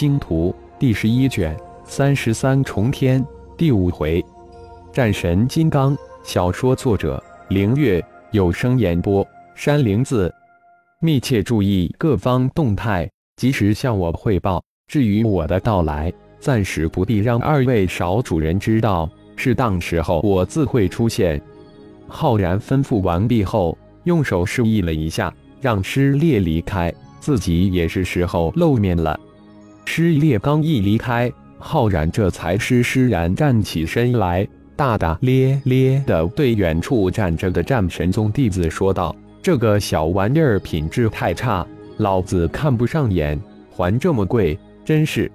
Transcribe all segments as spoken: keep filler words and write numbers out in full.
星图》第十一卷三十三重天第五回，战神金刚。小说作者：凌月。有声演播：山灵子。密切注意各方动态，及时向我汇报。至于我的到来，暂时不必让二位少主人知道，适当时候我自会出现。浩然吩咐完毕后，用手示意了一下，让师烈离开，自己也是时候露面了。师烈刚一离开，浩然这才施施然站起身来，大大咧咧地对远处站着的战神宗弟子说道：“这个小玩意儿品质太差，老子看不上眼，还这么贵，真是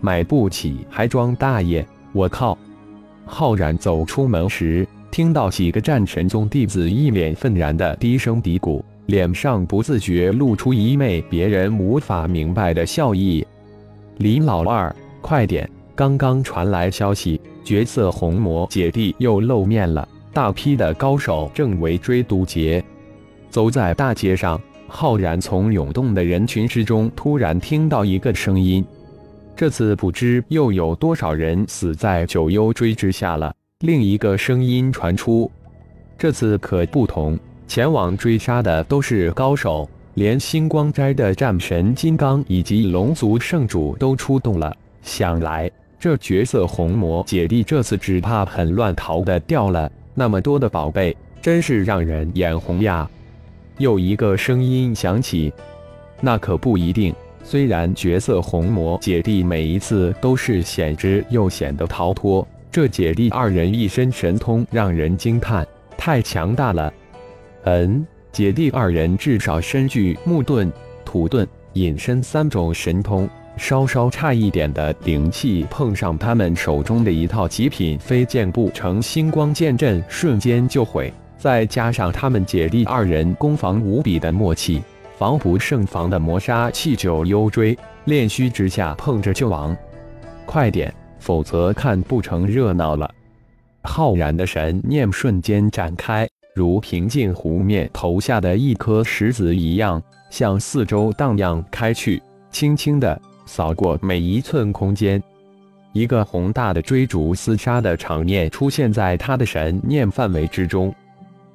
买不起还装大爷，我靠！”浩然走出门时，听到几个战神宗弟子一脸愤然的低声嘀咕，脸上不自觉露出一枚别人无法明白的笑意。李老二，快点！刚刚传来消息，绝色红魔姐弟又露面了，大批的高手正围追堵截。走在大街上，浩然从涌动的人群之中突然听到一个声音：“这次不知又有多少人死在九幽追之下了。”另一个声音传出：“这次可不同，前往追杀的都是高手，连星光斋的战神金刚以及龙族圣主都出动了。想来这绝色红魔姐弟这次只怕很乱逃的掉了，那么多的宝贝，真是让人眼红呀。”又一个声音响起：“那可不一定。”虽然绝色红魔姐弟每一次都是险之又险的逃脱，这姐弟二人一身神通让人惊叹，太强大了。嗯，姐弟二人至少身具木盾、土盾、隐身三种神通，稍稍差一点的灵气碰上他们手中的一套极品飞剑步成星光剑阵，瞬间就毁。再加上他们姐弟二人攻防无比的默契，防不胜防的磨杀气九幽追，炼虚之下碰着就亡。快点！否则看不成热闹了。浩然的神念瞬间展开，如平静湖面投下的一颗石子一样，向四周荡漾开去，轻轻地扫过每一寸空间。一个宏大的追逐厮杀的场面出现在他的神念范围之中。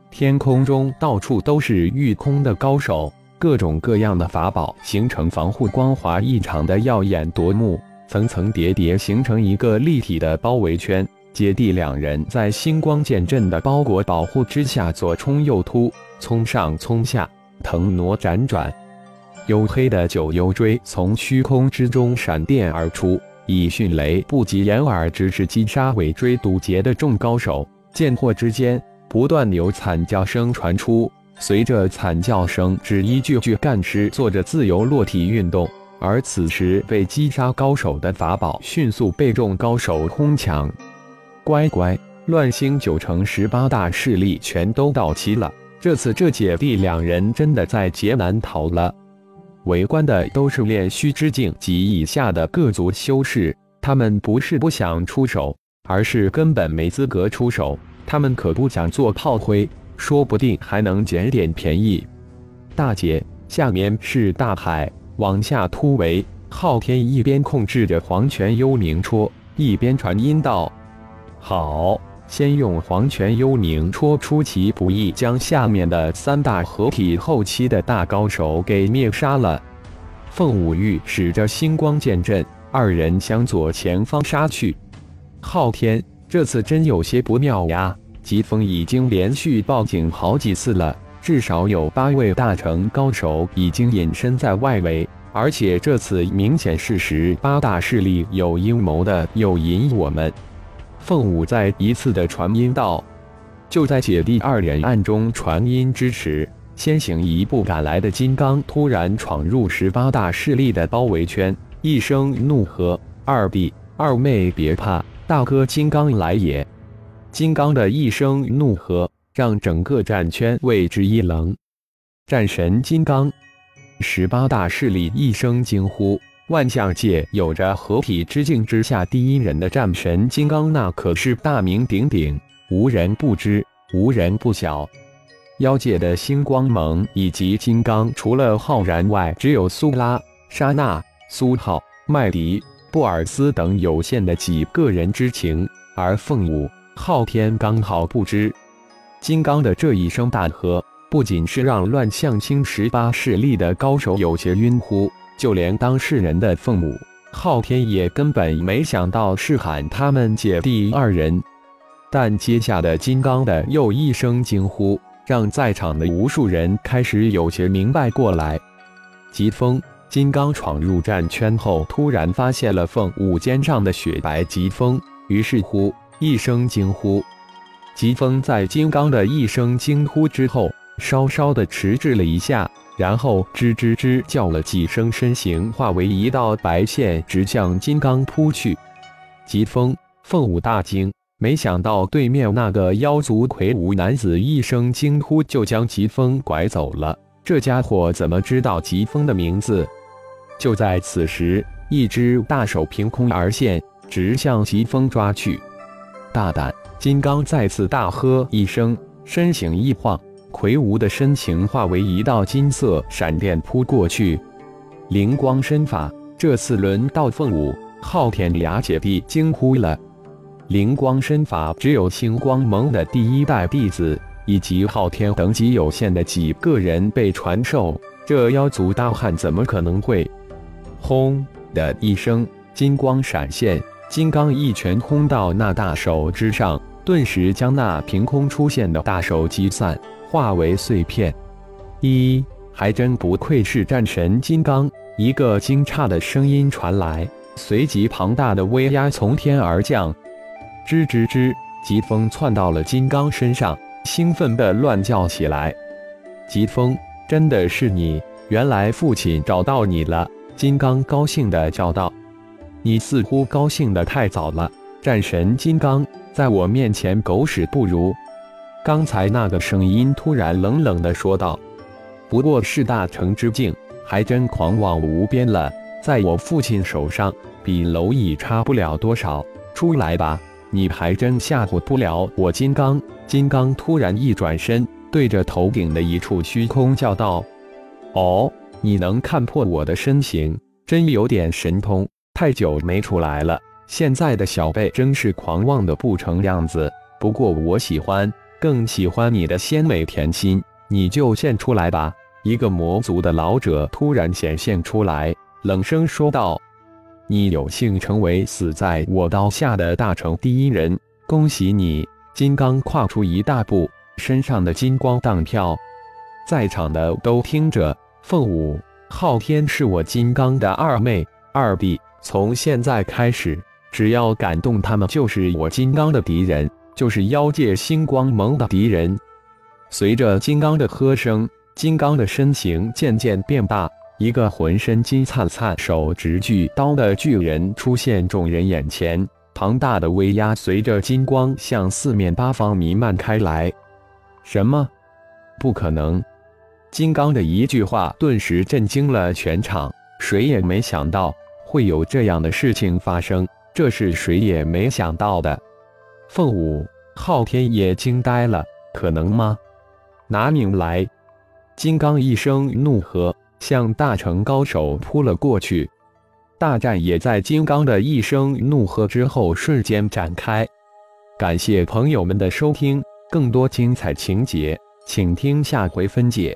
天空中到处都是御空的高手，各种各样的法宝形成防护，光滑异常的耀眼夺目，层层叠叠形成一个立体的包围圈。姐弟两人在星光剑阵的包裹保护之下左冲右突，冲上冲下，腾挪辗转。黝黑的九幽锥从虚空之中闪电而出，以迅雷不及掩耳之势击杀尾追堵截的众高手。剑火之间不断有惨叫声传出，随着惨叫声只一具具干尸做着自由落体运动。而此时被击杀高手的法宝迅速被众高手哄抢。乖乖，乱星九成十八大势力全都到齐了，这次这姐弟两人真的在劫难逃了。围观的都是炼虚之境及以下的各族修士，他们不是不想出手，而是根本没资格出手，他们可不想做炮灰，说不定还能捡点便宜。大姐，下面是大海，往下突围。昊天一边控制着黄泉幽冥戳，一边传音道：“好，先用黄泉幽冥戳出其不意，将下面的三大合体后期的大高手给灭杀了。”凤舞玉使着星光剑阵，二人向左前方杀去。昊天，这次真有些不妙呀！疾风已经连续报警好几次了，至少有八位大成高手已经隐身在外围，而且这次明显是十八大势力有阴谋的诱引我们。凤舞再一次的传音道。就在姐弟二人暗中传音支持，先行一步赶来的金刚突然闯入十八大势力的包围圈，一声怒喝：“二弟二妹别怕，大哥金刚来也！”金刚的一声怒喝让整个战圈为之一愣。战神金刚，十八大势力一声惊呼。万象界有着合体之境之下第一人的战神金刚，那可是大名鼎鼎，无人不知，无人不晓。妖界的星光盟以及金刚，除了浩然外，只有苏拉、莎娜、苏浩、麦迪、布尔斯等有限的几个人知情，而凤舞、昊天刚好不知。金刚的这一声大喝，不仅是让乱象清十八势力的高手有些晕乎，就连当事人的凤舞、昊天也根本没想到是喊他们姐弟二人。但接下的金刚的又一声惊呼，让在场的无数人开始有些明白过来。疾风、金刚闯入战圈后，突然发现了凤舞肩上的雪白疾风，于是乎一声惊呼。疾风在金刚的一声惊呼之后，稍稍的迟滞了一下，然后吱吱吱叫了几声，身形化为一道白线，直向金刚扑去。疾风、凤舞大惊。没想到对面那个妖族魁梧男子一声惊呼就将疾风拐走了，这家伙怎么知道疾风的名字？就在此时，一只大手凭空而现，直向疾风抓去。大胆！金刚再次大喝一声，身形一晃，魁梧的身形化为一道金色闪电扑过去。灵光身法，这次轮到凤舞、昊天俩姐弟惊呼了。灵光身法只有星光盟的第一代弟子以及昊天等级有限的几个人被传授，这妖族大汉怎么可能会？轰的一声，金光闪现，金刚一拳轰到那大手之上，顿时将那凭空出现的大手击散，化为碎片。一，还真不愧是战神金刚，一个惊诧的声音传来，随即庞大的威压从天而降。吱吱吱，疾风窜到了金刚身上，兴奋地乱叫起来。疾风，真的是你！原来父亲找到你了！金刚高兴地叫道。你似乎高兴得太早了，战神金刚，在我面前狗屎不如！刚才那个声音突然冷冷地说道。不过是大成之境，还真狂妄无边了，在我父亲手上，比蝼蚁差不了多少，出来吧！你还真吓唬不了我金刚！金刚突然一转身，对着头顶的一处虚空叫道：哦，你能看破我的身形，真有点神通，太久没出来了，现在的小辈真是狂妄的不成样子，不过我喜欢，更喜欢你的鲜美甜心，你就现出来吧！一个魔族的老者突然显现出来，冷声说道。你有幸成为死在我刀下的大成第一人，恭喜你！金刚跨出一大步，身上的金光荡飘。在场的都听着，凤舞、昊天是我金刚的二妹、二弟，从现在开始，只要敢动他们，就是我金刚的敌人，就是妖界星光盟的敌人。随着金刚的喝声，金刚的身形渐渐变大。一个浑身金灿灿、手执巨刀的巨人出现众人眼前，庞大的威压随着金光向四面八方弥漫开来。什么？不可能！金刚的一句话顿时震惊了全场，谁也没想到会有这样的事情发生，这是谁也没想到的。凤舞、昊天也惊呆了，可能吗？拿命来！金刚一声怒喝，向大成高手扑了过去。大战也在金刚的一声怒喝之后瞬间展开。感谢朋友们的收听，更多精彩情节，请听下回分解。